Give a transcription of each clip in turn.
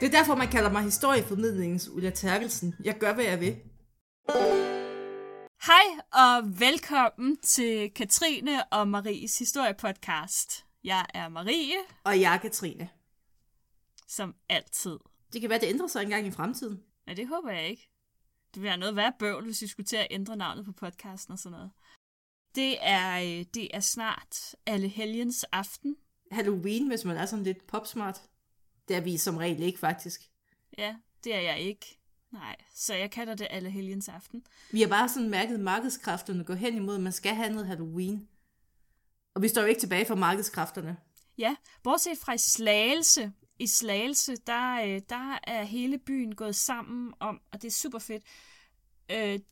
Det er derfor, man kalder mig historieformidlingens Ulla Terkelsen. Jeg gør, hvad jeg vil. Hej og velkommen til Katrine og Maries historiepodcast. Jeg er Marie. Og jeg er Katrine. Som altid. Det kan være, det ændrer sig engang i fremtiden. Ja, det håber jeg ikke. Det bliver noget værre bøvl, hvis vi skulle til at ændre navnet på podcasten og sådan noget. Det er snart alle helgens aften. Halloween, hvis man er sådan lidt popsmart. Det er vi som regel ikke, faktisk. Ja, det er jeg ikke. Nej, så jeg kalder det alle helgens aften. Vi har bare sådan mærket markedskræfterne gå hen imod, at man skal have noget Halloween. Og vi står jo ikke tilbage for markedskræfterne. Ja, bortset fra Slagelse. I Slagelse, der er hele byen gået sammen om, og det er super fedt,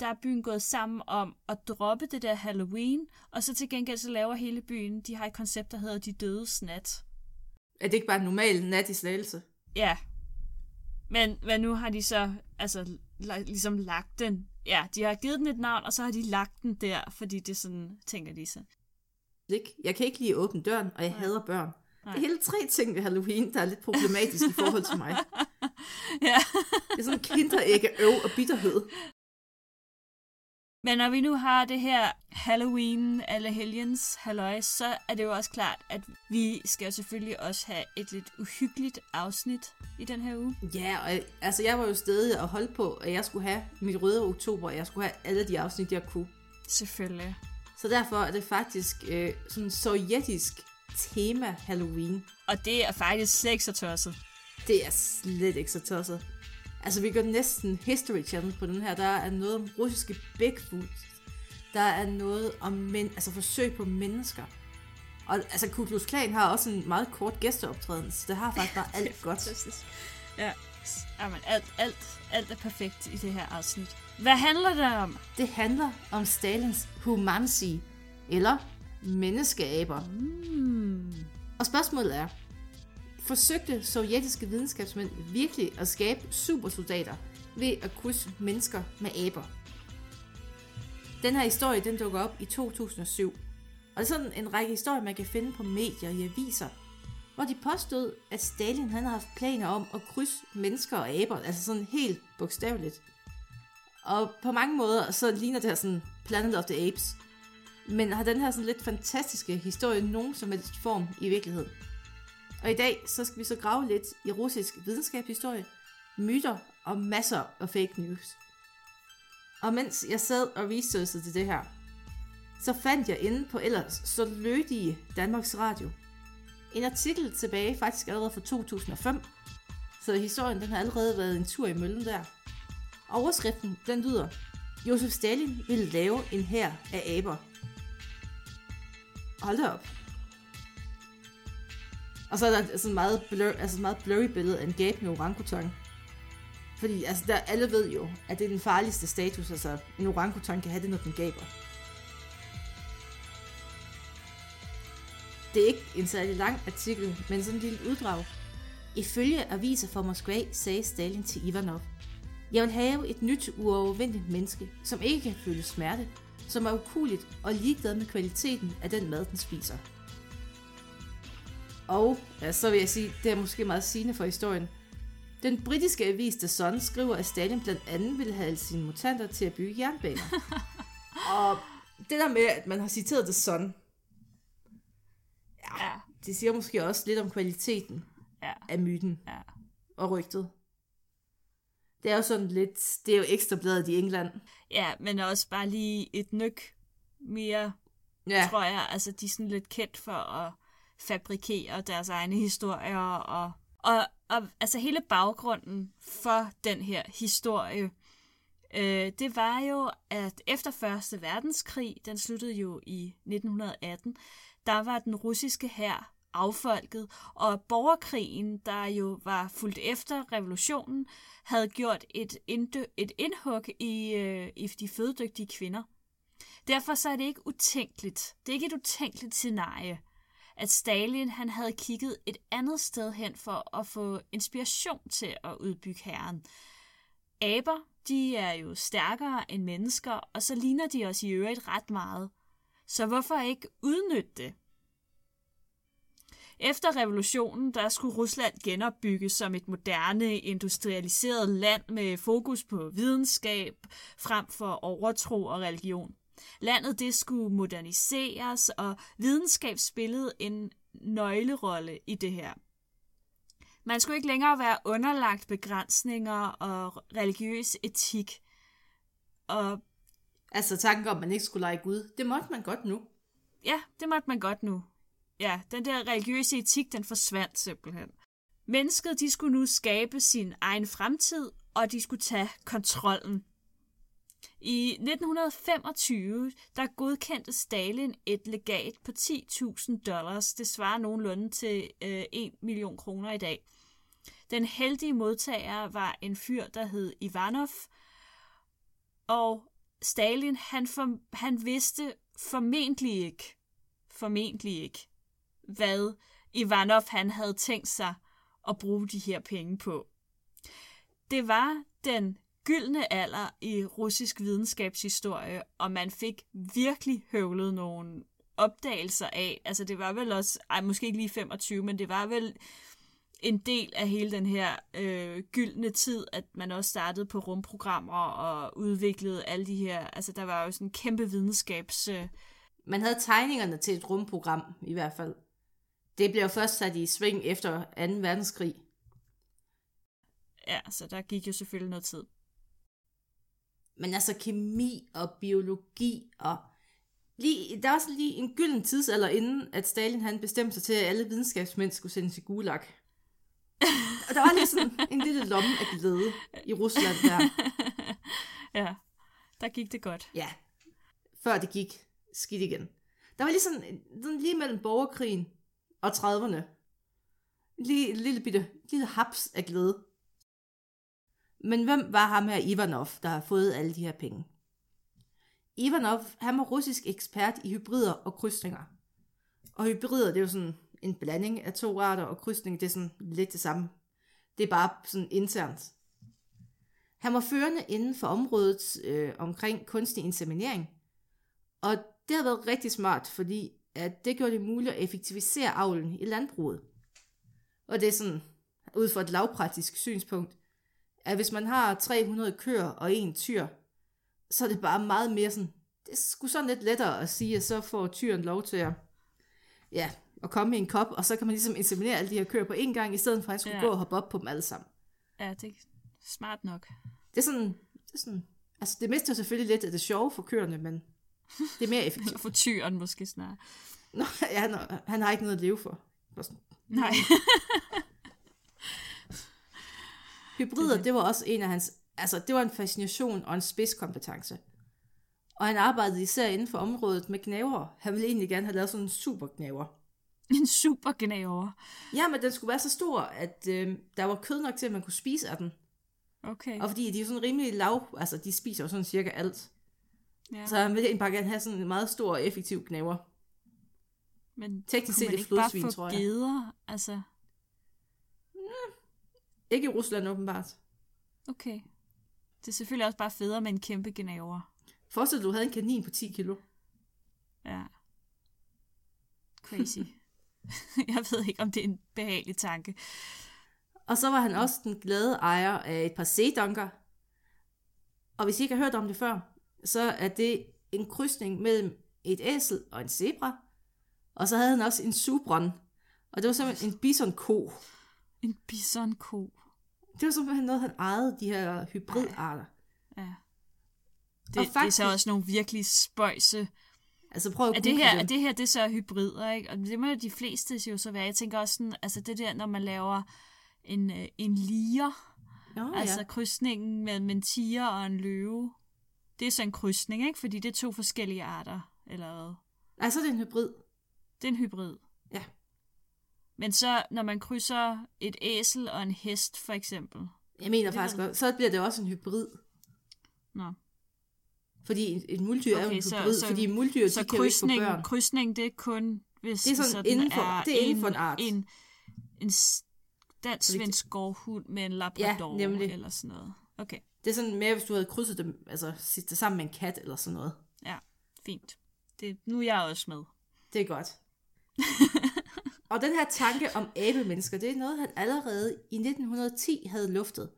der er byen gået sammen om at droppe det der Halloween, og så til gengæld så laver hele byen, de har et koncept, der hedder De Dødes Nat. Er det ikke bare en normal nat i Slagelse? Ja, men nu har de så altså, ligesom lagt den. Ja, de har givet den et navn, og så har de lagt den der, fordi det sådan, tænker de så. Jeg kan ikke lide åbne døren, og jeg hader børn. Det er hele tre ting ved Halloween, der er lidt problematisk i forhold til mig. Ja. Det er sådan kinderægge, øv og bitterhed. Men når vi nu har det her Halloween, alle helgens halløj, så er det jo også klart, at vi skal jo selvfølgelig også have et lidt uhyggeligt afsnit i den her uge. Ja, og altså jeg var jo stadig og holdt på, at jeg skulle have mit Røde Oktober, og jeg skulle have alle de afsnit, jeg kunne. Selvfølgelig. Så derfor er det faktisk sådan sovjetisk tema Halloween. Og det er faktisk slet ikke så tosset. Det er slet ikke så tosset. Altså, vi gør næsten History Channel på den her. Der er noget om russiske Bigfoot. Der er noget om forsøg på mennesker. Og altså, Ku Klux Klan har også en meget kort gæsteoptræden, så det har faktisk bare alt godt. Ja, men alt er perfekt i det her afsnit. Hvad handler det om? Det handler om Stalins humansi, eller menneskeaber. Og spørgsmålet er, forsøgte sovjetiske videnskabsmænd virkelig at skabe supersoldater ved at krydse mennesker med aber? Den her historie, den dukker op i 2007. Og det er sådan en række historier, man kan finde på medier og i aviser, hvor de påstod, at Stalin havde haft planer om at krydse mennesker og aber, altså sådan helt bogstaveligt. Og på mange måder, så ligner det her sådan Planet of the Apes. Men har den her sådan lidt fantastiske historie nogen som helst form i virkeligheden? Og i dag, så skal vi så grave lidt i russisk videnskabshistorie, myter og masser af fake news. Og mens jeg sad og researchede til det her, så fandt jeg inde på ellers så lødige Danmarks Radio en artikel tilbage faktisk allerede fra 2005, så historien den har allerede været en tur i møllen der. Overskriften den lyder, Josef Stalin ville lave en hær af aber. Hold da op. Og så er der sådan meget blurry billede af en gabende orangutang. Fordi altså, der alle ved jo, at det er den farligste status, altså en orangutang kan have det, når den gaber. Det er ikke en særlig lang artikel, men sådan en lille uddrag. Ifølge aviser fra Moskva sagde Stalin til Ivanov, jeg vil have et nyt uovervindeligt menneske, som ikke kan føle smerte, som er ukuligt og ligeglad med kvaliteten af den mad, den spiser. Og ja, så vil jeg sige, det er måske meget sigende for historien. Den britiske avis The Sun skriver, at Stalin blandt andet ville have sine mutanter til at bygge jernbaner. Og det der med, at man har citeret The Sun, ja, det siger måske også lidt om kvaliteten af myten og rygtet. Det er jo sådan lidt, det er jo ekstrabladet i England. Ja, men også bare lige et nyk mere, tror jeg. Altså, de er sådan lidt kendt for at fabrikere deres egne historier. Og altså hele baggrunden for den her historie, det var jo, at efter 1. verdenskrig, den sluttede jo i 1918, der var den russiske hær affolket, og borgerkrigen, der jo var fulgt efter revolutionen, havde gjort et indhug i de fødedygtige kvinder. Derfor så er det ikke utænkeligt. Det er ikke et utænkeligt scenarie, at Stalin han havde kigget et andet sted hen for at få inspiration til at udbygge hæren. Aber, de er jo stærkere end mennesker, og så ligner de også i øvrigt ret meget. Så hvorfor ikke udnytte det? Efter revolutionen, der skulle Rusland genopbygges som et moderne, industrialiseret land med fokus på videnskab frem for overtro og religion. Landet det skulle moderniseres, og videnskab spillede en nøglerolle i det her. Man skulle ikke længere være underlagt begrænsninger og religiøs etik. Og altså tanken om, man ikke skulle lege Gud, det måtte man godt nu. Ja, det måtte man godt nu. Ja, den der religiøse etik, den forsvandt simpelthen. Mennesket, de skulle nu skabe sin egen fremtid, og de skulle tage kontrollen. I 1925, der godkendte Stalin et legat på $10.000. Det svarer nogenlunde til 1 million kroner i dag. Den heldige modtager var en fyr, der hed Ivanov. Og Stalin, han vidste formentlig ikke, hvad Ivanov han havde tænkt sig at bruge de her penge på. Det var den gyldne alder i russisk videnskabshistorie, og man fik virkelig høvlet nogle opdagelser af. Altså det var vel også, måske ikke lige 25, men det var vel en del af hele den her gyldne tid, at man også startede på rumprogrammer og udviklede alle de her, altså der var jo sådan en kæmpe videnskabs... Man havde tegningerne til et rumprogram i hvert fald. Det blev først sat i sving efter 2. verdenskrig. Ja, så der gik jo selvfølgelig noget tid. Men altså kemi og biologi og... der var også lige en gylden tidsalder inden, at Stalin han bestemte sig til, at alle videnskabsmænd skulle sendes i gulag. Og der var lige sådan en lille lomme af glæde i Rusland der. Ja, der gik det godt. Ja, før det gik skidt igen. Der var lige sådan lige mellem borgerkrigen og 30'erne. Lige en lille haps af glæde. Men hvem var ham her Ivanov, der har fået alle de her penge? Ivanov, han var russisk ekspert i hybrider og krydsninger. Og hybrider, det er jo sådan en blanding af to arter, og krydsning, det er sådan lidt det samme. Det er bare sådan internt. Han var førende inden for området omkring kunstig inseminering. Og det har været rigtig smart, fordi at det gjorde det muligt at effektivisere avlen i landbruget. Og det er sådan, ud fra et lavpraktisk synspunkt, at hvis man har 300 køer og en tyr, så er det bare meget mere sådan, det er sgu sådan lidt lettere at sige, at så får tyren lov til at, ja, at komme i en kop, og så kan man ligesom inseminere alle de her køer på én gang, i stedet for at skulle gå og hoppe op på dem alle sammen. Ja, det er smart nok. Det er sådan altså det mister jo selvfølgelig lidt af det sjove for køerne, men det er mere effektivt. For tyren måske snart. Nå, ja, han har ikke noget at leve for. Nej. Hybrider, det var også en af hans, altså det var en fascination og en spidskompetence. Og han arbejdede især inden for området med gnaver. Han ville egentlig gerne have lavet sådan en supergnaver. En supergnaver? Ja, men den skulle være så stor, at der var kød nok til, at man kunne spise af den. Okay. Og fordi de er sådan rimelig lav, altså de spiser jo sådan cirka alt. Ja. Så han ville egentlig bare gerne have sådan en meget stor og effektiv gnaver. Men teknisk set et flodsvin, tror jeg. Men kunne man ikke bare få geder, altså... Ikke i Rusland, åbenbart. Okay. Det er selvfølgelig også bare federe med en kæmpe gnaver. Forestil dig, du havde en kanin på 10 kilo. Ja. Crazy. Jeg ved ikke, om det er en behagelig tanke. Og så var han også den glade ejer af et par sedunker. Og hvis I ikke har hørt om det før, så er det en krydsning mellem et æsel og en zebra. Og så havde han også en subron. Og det var simpelthen en bisonko. En bisonko. Det var simpelthen noget, han ejede, de her hybridarter. Ja. Det er så også nogle virkelig spøjse... Altså prøv at google det. Det er så hybrider, ikke? Og det må jo de fleste jo så være. Jeg tænker også sådan, altså det der, når man laver en liger. Oh, altså ja. Krydsningen mellem en tiger og en løve. Det er så en krydsning, ikke? Fordi det er to forskellige arter, eller hvad? Altså det er en hybrid. Det er en hybrid. Ja. Men så, når man krydser et æsel og en hest, for eksempel... Jeg mener faktisk godt, så bliver det også en hybrid. Nå. Fordi et muldyr er jo en hybrid, fordi muldyr, de kan jo ikke få børn. Så krydsning, det er kun, hvis det er sådan indenfor, er det er inden for en art. En dansk-svensk gårdhund med en labrador, ja, eller sådan noget. Okay. Det er sådan mere, hvis du havde krydset dem, altså sidste sammen med en kat, eller sådan noget. Ja, fint. Nu er jeg også med. Det er godt. Og den her tanke om abemennesker, det er noget, han allerede i 1910 havde luftet.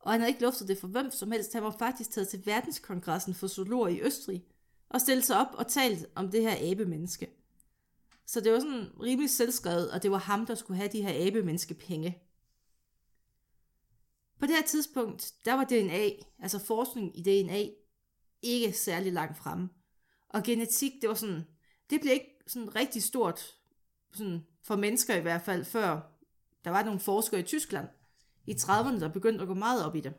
Og han havde ikke luftet det for hvem som helst. Han var faktisk taget til verdenskongressen for zoologer i Østrig og stillet sig op og talt om det her abemenneske. Så det var sådan rimelig selvskrevet, og det var ham, der skulle have de her abemenneskepenge. På det her tidspunkt, der var DNA, altså forskning i DNA, ikke særlig langt fremme. Og genetik, det var sådan, det blev ikke sådan rigtig stort, sådan for mennesker i hvert fald, før der var nogle forskere i Tyskland i 30'erne, der begyndte at gå meget op i det.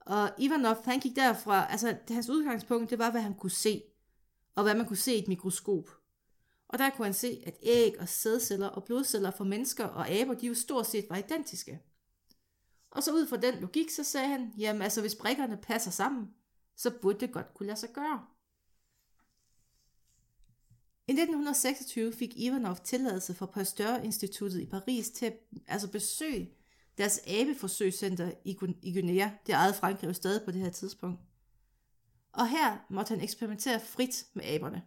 Og Ivanov, han gik derfra, altså hans udgangspunkt, det var, hvad han kunne se, og hvad man kunne se i et mikroskop. Og der kunne han se, at æg og sædceller og blodceller for mennesker og aber, de jo stort set var identiske. Og så ud fra den logik, så sagde han, jamen altså hvis brikkerne passer sammen, så burde det godt kunne lade sig gøre. I 1926 fik Ivanov tilladelse fra Pasteur-instituttet i Paris til at besøge deres abeforsøgscenter i Guinea. Det ejede Frankrig jo stadig på det her tidspunkt. Og her måtte han eksperimentere frit med aberne.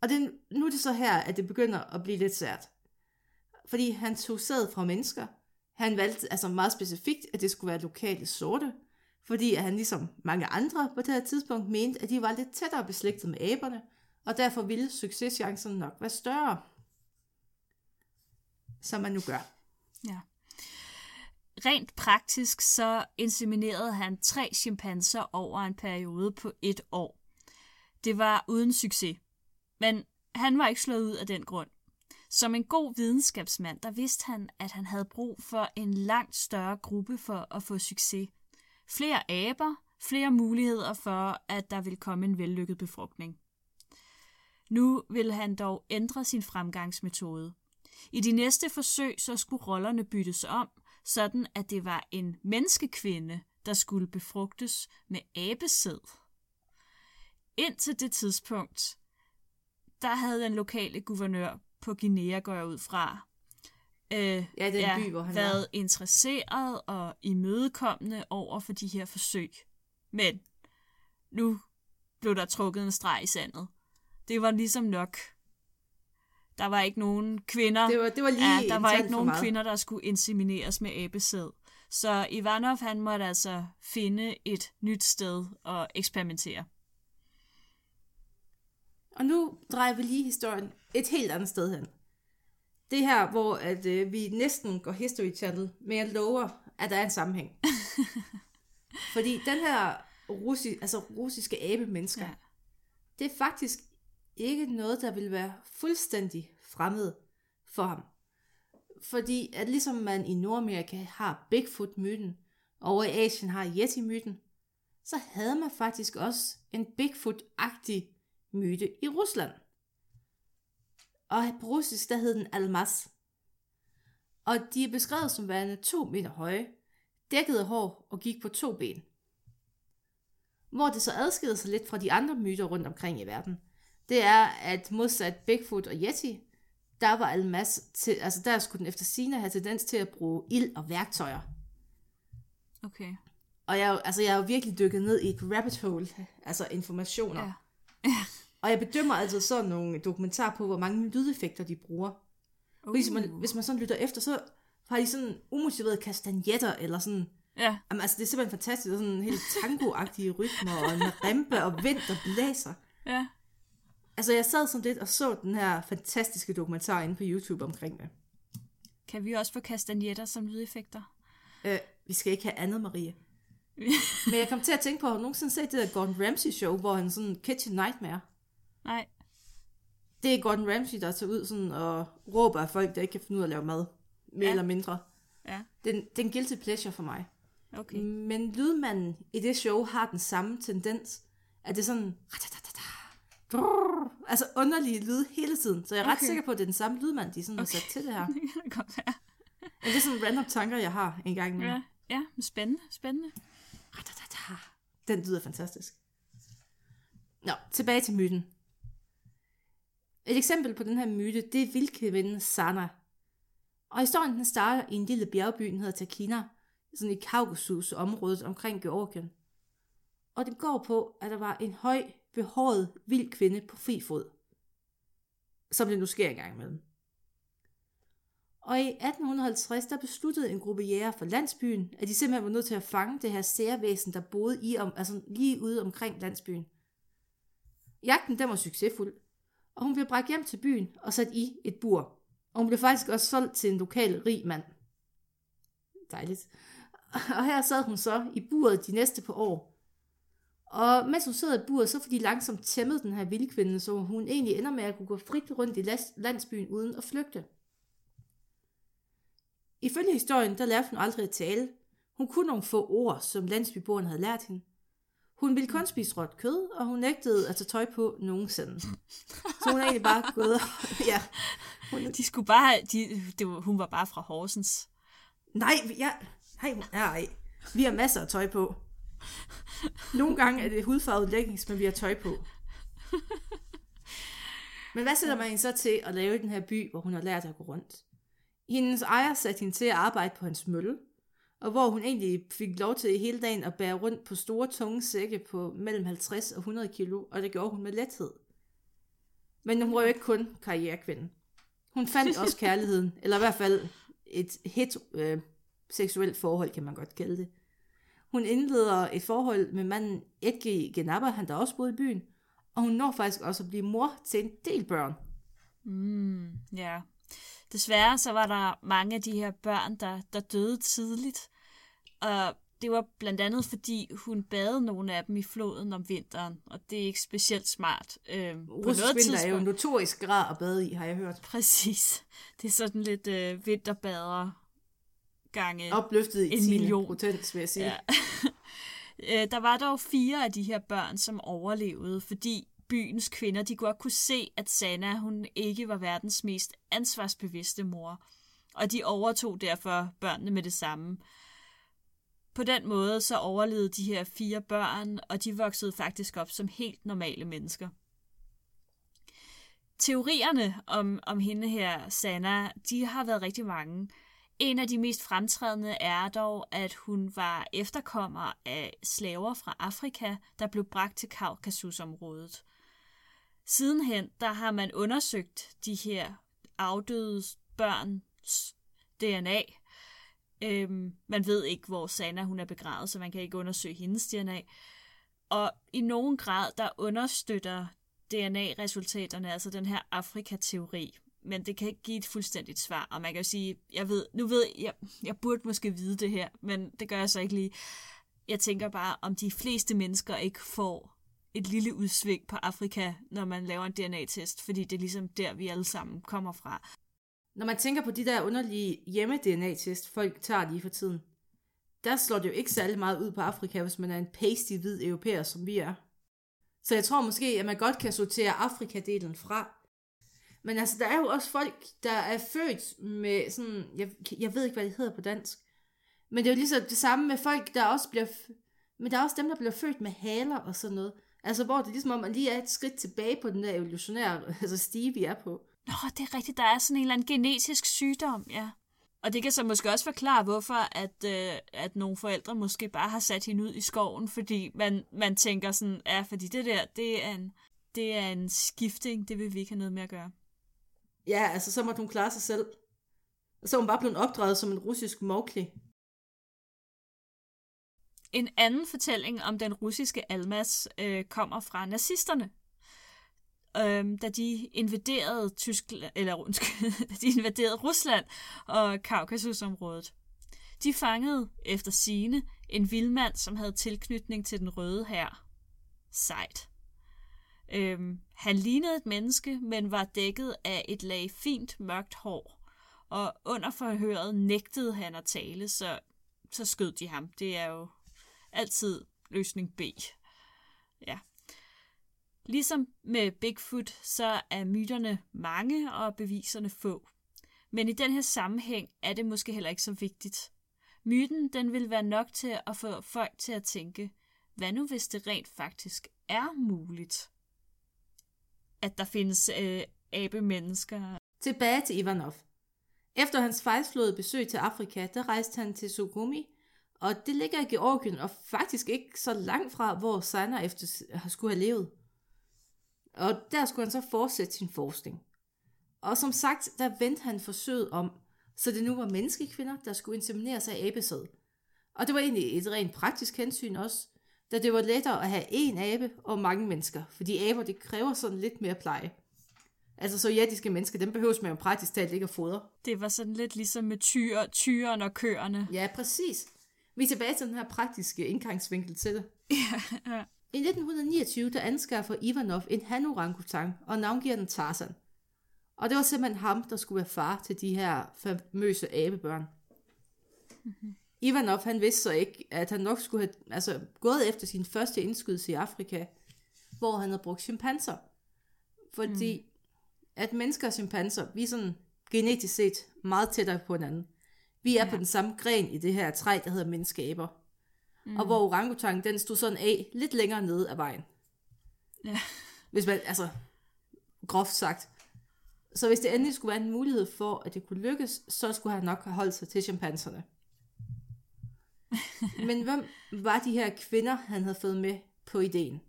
Og nu er det så her, at det begynder at blive lidt sært. Fordi han tog sæd fra mennesker. Han valgte altså meget specifikt, at det skulle være lokale sorte. Fordi han ligesom mange andre på det her tidspunkt mente, at de var lidt tættere beslægtet med aberne. Og derfor ville succeschancerne nok være større. Som man nu gør. Ja. Rent praktisk så inseminerede han 3 chimpanser over en periode på 1 år. Det var uden succes. Men han var ikke slået ud af den grund. Som en god videnskabsmand, der vidste han, at han havde brug for en langt større gruppe for at få succes. Flere aber, flere muligheder for, at der ville komme en vellykket befrugtning. Nu ville han dog ændre sin fremgangsmetode. I de næste forsøg så skulle rollerne byttes om, sådan at det var en menneskekvinde, der skulle befrugtes med abesæd. Indtil det tidspunkt, der havde den lokale guvernør på Guinea, går jeg ud fra, været interesseret og imødekommende over for de her forsøg. Men nu blev der trukket en streg i sandet. Det var ligesom nok. Der var ikke nogen kvinder, der skulle insemineres med abesæd. Så Ivanov, han måtte altså finde et nyt sted at eksperimentere. Og nu drejer vi lige historien et helt andet sted hen. Det her, hvor at, vi næsten går History Channel, men jeg lover, at der er en sammenhæng. Fordi den her russiske abemennesker, ja. Det er faktisk ikke noget, der vil være fuldstændig fremmed for ham. Fordi at ligesom man i Nordamerika har Bigfoot-myten, og over i Asien har Yeti-myten, så havde man faktisk også en Bigfoot-agtig myte i Rusland. Og på russisk, der hed den Almas. Og de er beskrevet som værende 2 meter høje, dækkede hår og gik på 2 ben. Hvor det så adskiller sig lidt fra de andre myter rundt omkring i verden, det er, at modsat Bigfoot og Yeti, der var Almas der skulle den efter sigende have tendens til at bruge ild og værktøjer. Okay. Og jeg er jo virkelig dykket ned i et rabbit hole, altså informationer. Ja. Ja. Og jeg bedømmer altså sådan nogle dokumentarer på, hvor mange lydeffekter de bruger. Hvis man sådan lytter efter, så har de sådan umotiveret kastanjetter, eller sådan. Ja. Jamen, altså det er simpelthen fantastisk, og sådan helt tango-agtige rytmer, og en marimba, og vind, der blæser. Ja. Altså jeg sad sådan lidt og så den her fantastiske dokumentar inde på YouTube omkring det. Kan vi også få kastanjetter som lydeffekter? Vi skal ikke have andet, Marie. Men jeg kom til at tænke på, at jeg nogensinde set det der Gordon Ramsay show, hvor han sådan kitchen nightmare. Nej. Det er Gordon Ramsay, der tager ud sådan og råber af folk, der ikke kan finde ud af at lave mad. Mere eller mindre. Ja. Det er en guilty pleasure for mig. Okay. Men lydmanden i det show har den samme tendens, at det er sådan altså underlige lyde hele tiden. Så jeg er ret sikker på, at det er den samme lydmand, de sådan har sat til det her. Det kan godt være. Men det er sådan random tanker, jeg har en gang imellem. Ja, spændende. Den lyder fantastisk. Nå, tilbage til myten. Et eksempel på den her myte, det er vildkvinden Sana. Og historien den starter i en lille bjergby, den hedder Takina, sådan i Kaukasus-området omkring Georgien. Og den går på, at der var en høj, behåret vild kvinde på fri fod. som det nu sker engang imellem. Og i 1850, der besluttede en gruppe jæger fra landsbyen, at de simpelthen var nødt til at fange det her særvæsen, der boede i altså lige ude omkring landsbyen. Jagten, den var succesfuld, og hun blev bragt hjem til byen og sat i et bur. Og hun blev faktisk også solgt til en lokal rig mand. Dejligt. Og her sad hun så i buret de næste par år. Og mens hun sad i buret, så fordi langsomt tæmmede den her vilde kvinde, så hun egentlig ender med at kunne gå frit rundt i landsbyen uden at flygte. Ifølge historien, der lærte hun aldrig at tale. Hun kunne nogle få ord, som landsbyboerne havde lært hende. Hun ville kun spise råt kød, og hun nægtede at tage tøj på nogensinde. Så hun er egentlig bare gået og... Ja. Hun var bare fra Horsens. Nej. Vi har masser af tøj på. Nogle gange er det hudfarvet leggings, men vi har tøj på. Men hvad sætter man så til at lave i den her by, hvor hun har lært at gå rundt? Hendes ejer satte hende til at arbejde på hans mølle, og hvor hun egentlig fik lov til hele dagen at bære rundt på store, tunge sække på mellem 50 og 100 kilo, og det gjorde hun med lethed. Men hun var jo ikke kun karrierekvinden. Hun fandt også kærligheden, eller i hvert fald et heteroseksuelt forhold, kan man godt kalde det. Hun indleder et forhold med manden Edgy Genapper, han der også boede i byen, og hun når faktisk også at blive mor til en del børn. Desværre så var der mange af de her børn, der døde tidligt, og det var blandt andet fordi hun badede nogle af dem i floden om vinteren, og det er ikke specielt smart. Russisk vinter er jo notorisk grad at bade i, har jeg hørt. Præcis. Det er sådan lidt vinterbader gange opløftet i 10%, vil jeg sige. Ja. Der var dog 4 af de her børn, som overlevede, fordi byens kvinder, de godt kunne se, at Sana, hun ikke var verdens mest ansvarsbevidste mor, og de overtog derfor børnene med det samme. På den måde så overlevede de her 4 børn, og de voksede faktisk op som helt normale mennesker. Teorierne om hende her, Sana, de har været rigtig mange. En af de mest fremtrædende er dog, at hun var efterkommer af slaver fra Afrika, der blev bragt til Kaukasus-området. Sidenhen, der har man undersøgt de her afdøde børns DNA. Man ved ikke, hvor Sana hun er begravet, så man kan ikke undersøge hendes DNA. Og i nogen grad, der understøtter DNA-resultaterne, altså den her Afrika-teori. Men det kan ikke give et fuldstændigt svar, og man kan jo sige, jeg burde måske vide det her, men det gør jeg så ikke lige. Jeg tænker bare, om de fleste mennesker ikke får et lille udsving på Afrika, når man laver en DNA-test, fordi det er ligesom der, vi alle sammen kommer fra. Når man tænker på de der underlige hjemme-DNA-test, folk tager lige for tiden, der slår det jo ikke særlig meget ud på Afrika, hvis man er en pasty hvid europæer, som vi er. Så jeg tror måske, at man godt kan sortere Afrika-delen fra. Men altså, der er jo også folk, der er født med sådan, jeg ved ikke, hvad det hedder på dansk, men det er jo ligesom det samme med folk, der også bliver, men der er også dem, der bliver født med haler og sådan noget. Altså, hvor det ligesom om, man lige er et skridt tilbage på den der evolutionære stige, vi er på. Nå, det er rigtigt, der er sådan en eller anden genetisk sygdom, ja. Og det kan så måske også forklare, hvorfor at nogle forældre måske bare har sat hende ud i skoven, fordi man tænker sådan, ja, fordi det der, det er en skifting, det vil vi ikke have noget med at gøre. Ja, altså så måtte hun klare sig selv. Og så var hun bare blevet opdraget som en russisk Mowgli. En anden fortælling om den russiske Almas kommer fra nazisterne. Da de invaderede da de invaderede Rusland og Kaukasusområdet. De fangede efter sigende en vildmand, som havde tilknytning til den røde hær. Sejt. Han lignede et menneske, men var dækket af et lag fint mørkt hår, og under forhøret nægtede han at tale, så skød de ham. Det er jo altid løsning B. Ja. Ligesom med Bigfoot, så er myterne mange og beviserne få. Men i den her sammenhæng er det måske heller ikke så vigtigt. Myten, den vil være nok til at få folk til at tænke, hvad nu hvis det rent faktisk er muligt, at der findes abemennesker. Tilbage til Ivanov. Efter hans fejlslåede besøg til Afrika, der rejste han til Tsugumi, og det ligger i Georgien, og faktisk ikke så langt fra, hvor Sana efter skulle have levet. Og der skulle han så fortsætte sin forskning. Og som sagt, der vendte han forsøget om, så det nu var menneskekvinder, der skulle inseminere sig af abesæd. Og det var egentlig et rent praktisk hensyn også, da det var lettere at have én abe og mange mennesker, fordi aber, det kræver sådan lidt mere pleje. Altså sovjetiske mennesker, dem behøves man jo praktisk talt ikke at fodre. Det var sådan lidt ligesom med tyren og køerne. Ja, præcis. Vi er tilbage til den her praktiske indgangsvinkel til det. Ja. I 1929, der anskaffer Ivanov en han-orangutang og navngiver den Tarzan. Og det var simpelthen ham, der skulle være far til de her famøse abebørn. Mm-hmm. Ivanov, han vidste så ikke, at han nok skulle have gået efter sin første indskydelse i Afrika, hvor han havde brugt chimpanser. Fordi at mennesker og chimpanser, vi er sådan genetisk set meget tættere på hinanden. Vi er på den samme gren i det her træ, der hedder menneskeaber. Mm. Og hvor orangutangen, den stod sådan af lidt længere nede af vejen. Ja. Hvis man, groft sagt. Så hvis det endelig skulle være en mulighed for, at det kunne lykkes, så skulle han nok have holdt sig til chimpanserne. Men hvem var de her kvinder, han havde fået med på ideen?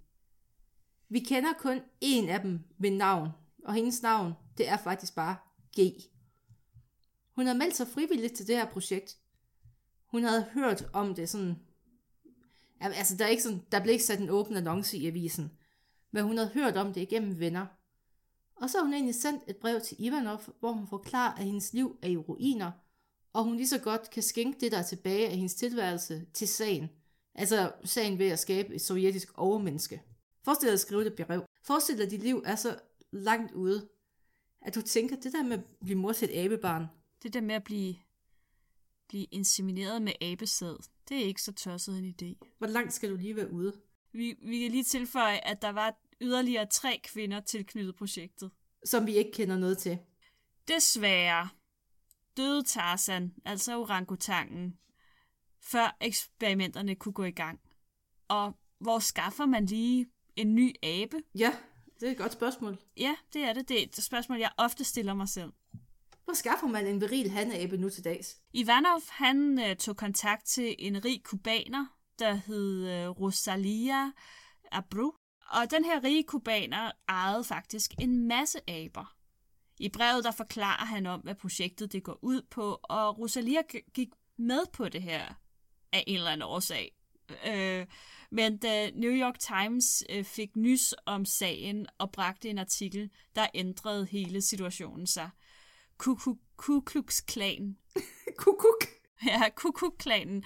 Vi kender kun en af dem ved navn, og hendes navn, det er faktisk bare G. Hun havde meldt sig frivilligt til det her projekt. Hun havde hørt om det sådan... der blev ikke sat en åben annonce i avisen, men hun havde hørt om det igennem venner. Og så har hun egentlig sendt et brev til Ivanov, hvor hun forklarer, at hendes liv er i ruiner, og hun lige så godt kan skænke det, der er tilbage af hendes tilværelse, til sagen. Altså sagen ved at skabe et sovjetisk overmenneske. Forestil dig at skrive det brev. Forestil dig, at dit liv er så langt ude, at du tænker, det der med at blive mor til et abebarn. Det der med at blive insemineret med abesæd, det er ikke så tosset en idé. Hvor langt skal du lige være ude? Vi kan lige tilføje, at der var yderligere 3 kvinder tilknyttet projektet. Som vi ikke kender noget til. Desværre døde Tarzan, altså orangutangen, før eksperimenterne kunne gå i gang. Og hvor skaffer man lige en ny abe? Ja, det er et godt spørgsmål. Ja, det er det. Det er et spørgsmål, jeg ofte stiller mig selv. Hvor skaffer man en viril hanabe nu til dags? Ivanov, han tog kontakt til en rig kubaner, der hed Rosalia Abru. Og den her rige kubaner ejede faktisk en masse aber. I brevet, der forklarer han om, hvad projektet det går ud på, og Rosalia gik med på det her af en eller anden årsag. Men The New York Times fik nys om sagen og bragte en artikel, der ændrede hele situationen sig. Ku Klux Klan. Kukuk? Ja, Ku Klux Klanen.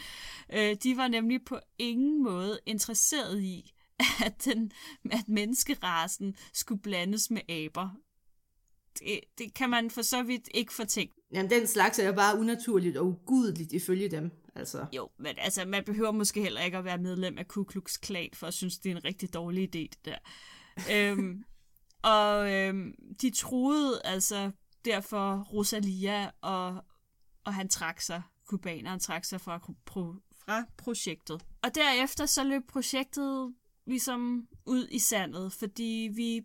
De var nemlig på ingen måde interesseret i, at menneskerasen skulle blandes med aber. Det kan man for så vidt ikke fortænke. Jamen, den slags er jo bare unaturligt og ugudeligt ifølge dem. Altså. Jo, men man behøver måske heller ikke at være medlem af Ku Klux Klan, for at synes, det er en rigtig dårlig idé, det der. De troede derfor Rosalia, og han trak sig, kubaneren trak sig fra projektet. Og derefter så løb projektet ligesom ud i sandet, fordi vi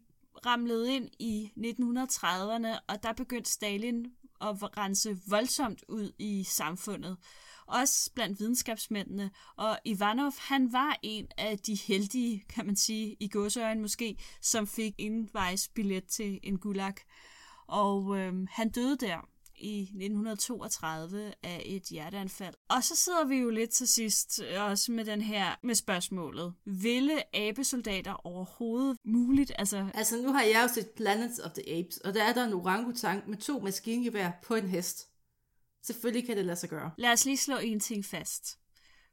ramlede ind i 1930'erne, og der begyndte Stalin at rense voldsomt ud i samfundet. Også blandt videnskabsmændene, og Ivanov, han var en af de heldige, kan man sige, i godseøjne måske, som fik indvejsbillet til en gulag. Og han døde der i 1932 af et hjerteanfald. Og så sidder vi jo lidt til sidst også med den her med spørgsmålet. Ville abesoldater overhovedet muligt? Altså nu har jeg jo set Planet of the Apes, og der er der en orangutang med 2 maskingevær på en hest. Selvfølgelig kan det lade sig gøre. Lad os lige slå en ting fast.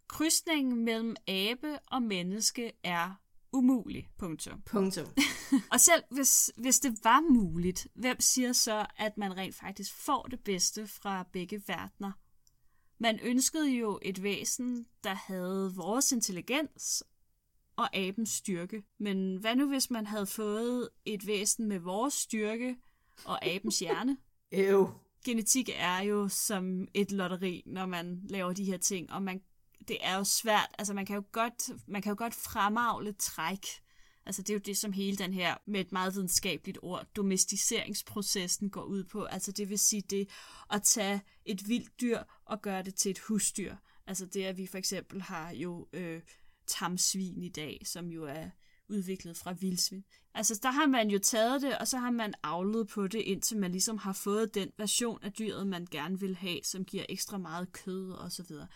Krydsningen mellem abe og menneske er umulig. Punktum. Og selv hvis det var muligt, hvem siger så, at man rent faktisk får det bedste fra begge verdener? Man ønskede jo et væsen, der havde vores intelligens og abens styrke. Men hvad nu, hvis man havde fået et væsen med vores styrke og abens hjerne? Genetik er jo som et lotteri, når man laver de her ting, og det er jo svært. Man kan jo godt fremavle træk. Det er jo det, som hele den her, med et meget videnskabeligt ord, domesticeringsprocessen går ud på. Det vil sige det at tage et vildt dyr og gøre det til et husdyr. Det, at vi for eksempel har jo tamsvin i dag, som jo er udviklet fra vildsvin. Altså, der har man jo taget det, og så har man avlet på det, indtil man ligesom har fået den version af dyret, man gerne vil have, som giver ekstra meget kød og så videre.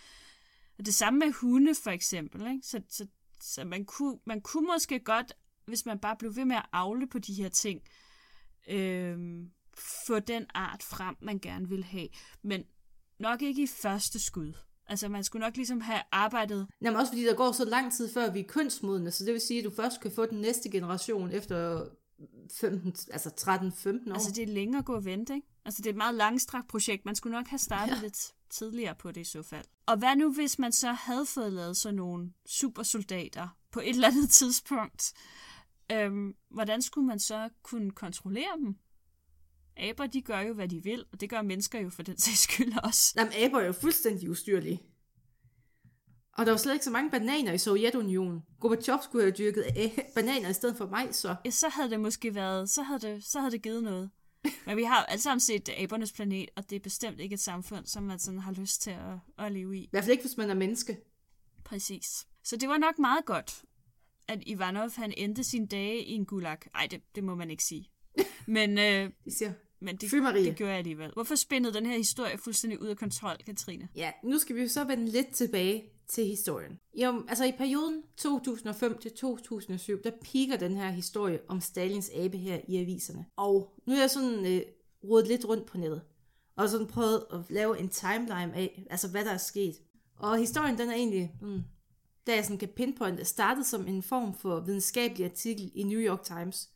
Og det samme med hunde, for eksempel. Ikke? Så man kunne måske godt, hvis man bare blev ved med at avle på de her ting, få den art frem, man gerne vil have. Men nok ikke i første skud. Altså, man skulle nok ligesom have arbejdet... Jamen, også fordi der går så lang tid, før vi er kønsmodne, så det vil sige, at du først kan få den næste generation efter 13-15 år. Altså, det er længere at gå og vente, ikke? Altså, det er et meget langstrakt projekt. Man skulle nok have startet lidt tidligere på det i så fald. Og hvad nu, hvis man så havde fået lavet sådan nogle supersoldater på et eller andet tidspunkt? Hvordan skulle man så kunne kontrollere dem? Aber, de gør jo, hvad de vil, og det gør mennesker jo for den sags skyld også. Jamen, aber er jo fuldstændig ustyrlige. Og der var slet ikke så mange bananer i Sovjetunionen. Gorbachev skulle have dyrket bananer i stedet for majs, så. Ja, så havde det måske været, så havde det givet noget. Men vi har alle sammen set abernes planet, og det er bestemt ikke et samfund, som man sådan har lyst til at leve i. I hvert fald ikke, hvis man er menneske. Præcis. Så det var nok meget godt, at Ivanov han endte sine dage i en gulag. Ej, det må man ikke sige. Men det gjorde jeg alligevel. Hvorfor spændede den her historie fuldstændig ud af kontrol, Katrine? Ja, nu skal vi så vende lidt tilbage til historien. Jo, altså i perioden 2005-2007, der piker den her historie om Stalins abe her i aviserne. Og nu er jeg sådan rodet lidt rundt på nettet, og sådan prøvet at lave en timeline af, altså hvad der er sket. Og historien, den er egentlig, der jeg sådan kan pinpointe, startede som en form for videnskabelig artikel i New York Times,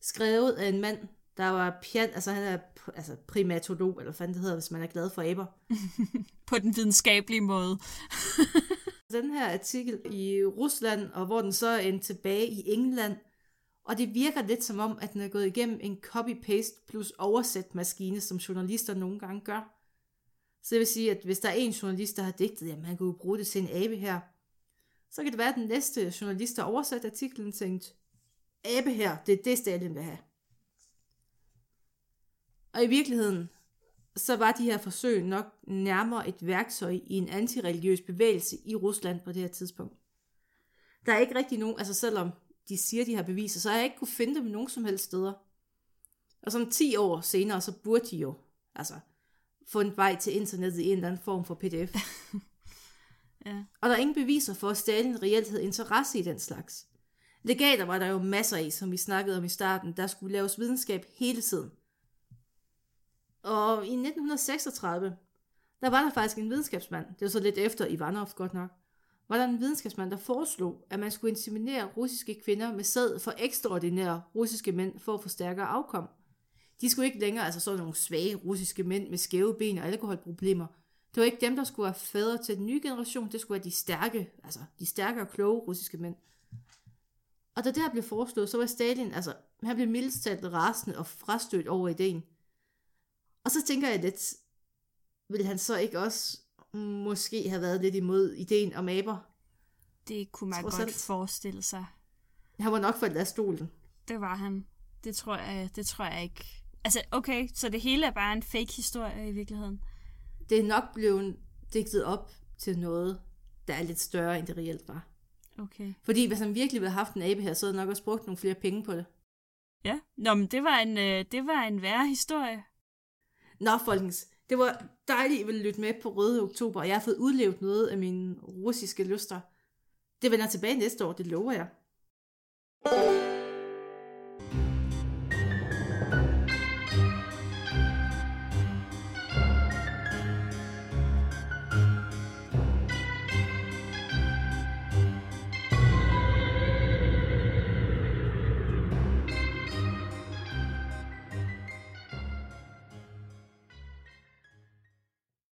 skrevet af en mand, der var han er primatolog, eller hvad fanden det hedder, hvis man er glad for aber. På den videnskabelige måde. Den her artikel i Rusland, og hvor den så endte tilbage i England, og det virker lidt som om, at den er gået igennem en copy-paste plus oversæt-maskine, som journalister nogle gange gør. Så det vil sige, at hvis der er en journalist, der har digtet, jamen han kunne bruge det til en abe her, så kan det være, at den næste journalist, der oversat artiklen, tænkte, abe her, det er det Stalin vil have. Og i virkeligheden, så var de her forsøg nok nærmere et værktøj i en antireligiøs bevægelse i Rusland på det her tidspunkt. Der er ikke rigtig nogen, altså selvom de siger, de har beviser, så har jeg ikke kunne finde dem nogen som helst steder. Og som 10 år senere, så burde de jo altså fundet vej til internettet i en eller anden form for pdf. Ja. Og der er ingen beviser for, at Stalin reelt havde interesse i den slags. Legater var der jo masser af, som vi snakkede om i starten, der skulle laves videnskab hele tiden. Og i 1936, der var der faktisk en videnskabsmand, det var så lidt efter Ivanov godt nok, var der en videnskabsmand, der foreslog, at man skulle inseminere russiske kvinder med sæd for ekstraordinære russiske mænd for at få stærkere afkom. De skulle ikke længere, altså sådan nogle svage russiske mænd med skæve ben og alkoholproblemer. Det var ikke dem, der skulle være fædre til den nye generation, det skulle være de stærke, altså de stærke og kloge russiske mænd. Og da det her blev foreslået, så var Stalin, altså han blev mildest talt rasende og frastødt over ideen. Og så tænker jeg lidt, ville han så ikke også måske have været lidt imod ideen om aber? Det kunne man godt forestille sig. Han var nok for at lade stolen. Det var han. Det tror jeg ikke. Altså okay, så det hele er bare en fake historie i virkeligheden. Det er nok blevet digtet op til noget, der er lidt større end det reelt var. Okay. Fordi hvis han virkelig ville have haft en abe her, så havde han nok også brugt nogle flere penge på det. Ja, nå, men det var en værre historie. Nå, folkens, det var dejligt, I ville lytte med på Røde Oktober, og jeg har fået udlevet noget af mine russiske lyster. Det vender tilbage næste år, det lover jeg.